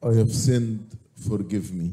I have sinned, forgive me.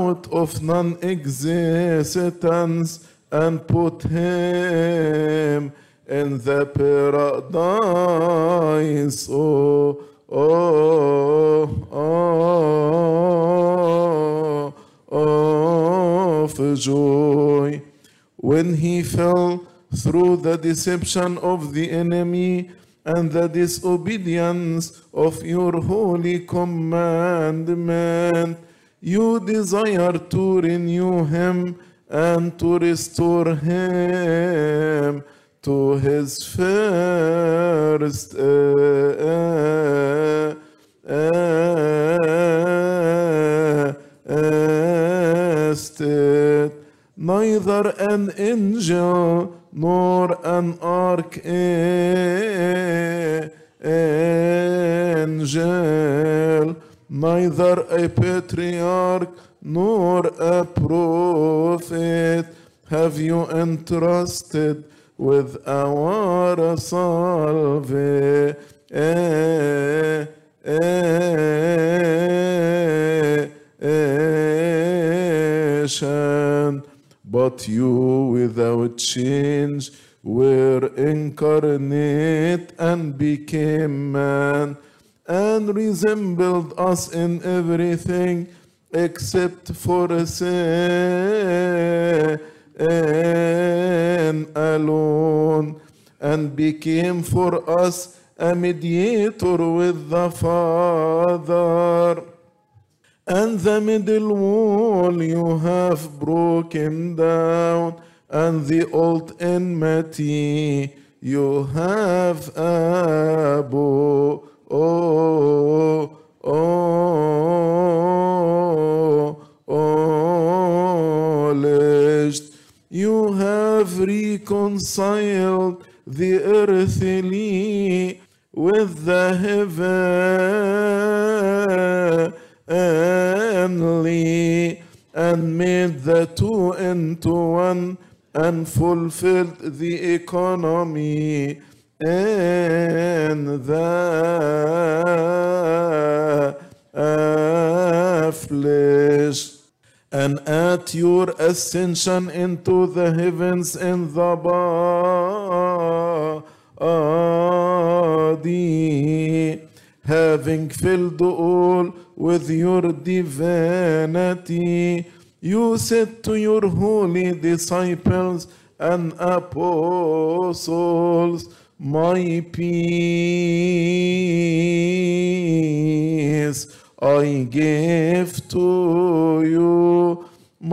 Out of non-existence and put him in the paradise. Oh, oh, oh, oh, for joy. When he fell through the deception of the enemy and the disobedience of your holy commandment, you desire to renew him and to restore him to his first state. Neither an angel nor an archangel, neither a patriarch nor a prophet have you entrusted with our salvation. But you, without change, were incarnate and became man, and resembled us in everything except for a sin alone, and became for us a mediator with the Father. And the middle wall you have broken down, and the old enmity you have abolished. Oh, oh, oh, oh, you have reconciled the earthly with the heavenly, and made the two into one, and fulfilled the economy and the flesh. And at your ascension into the heavens in the body, having filled all with your divinity, you said to your holy disciples and apostles, "My peace I give to you,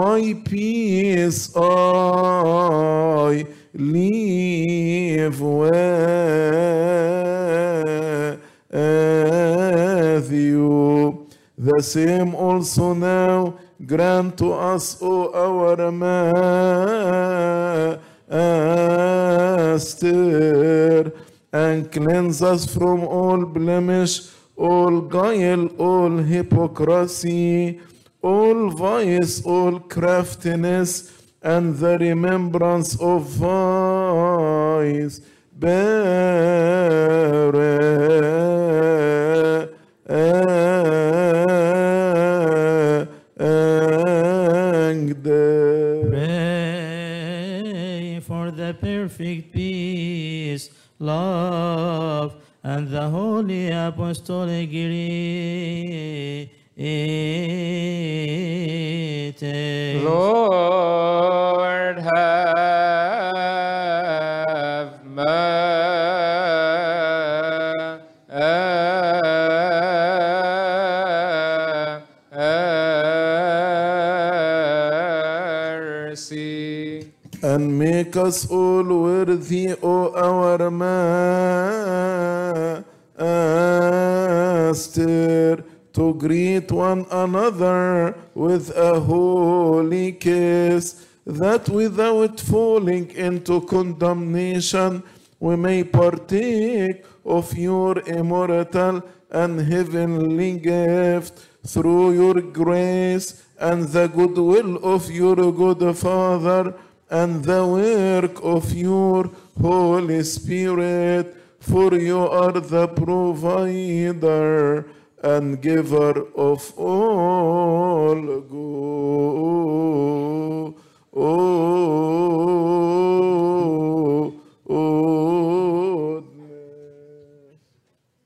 my peace I leave with you. The same also now grant to us, O our Master, and cleanse us from all blemish, all guile, all hypocrisy, all vice, all craftiness, and the remembrance of vice Pray for the perfect peace, love, and the holy apostolic unity. Lord, have mercy, and make us all worthy, O our Master, to greet one another with a holy kiss, that without falling into condemnation, we may partake of your immortal and heavenly gift through your grace and the goodwill of your good Father and the work of your Holy Spirit, for you are the provider and giver of all good.